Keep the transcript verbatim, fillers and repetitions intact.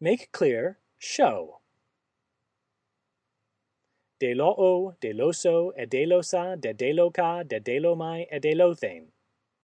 make clear, show. De lo o, de lo so, e de lo sa, de de lo ka, de de lo mai, e de lo thame.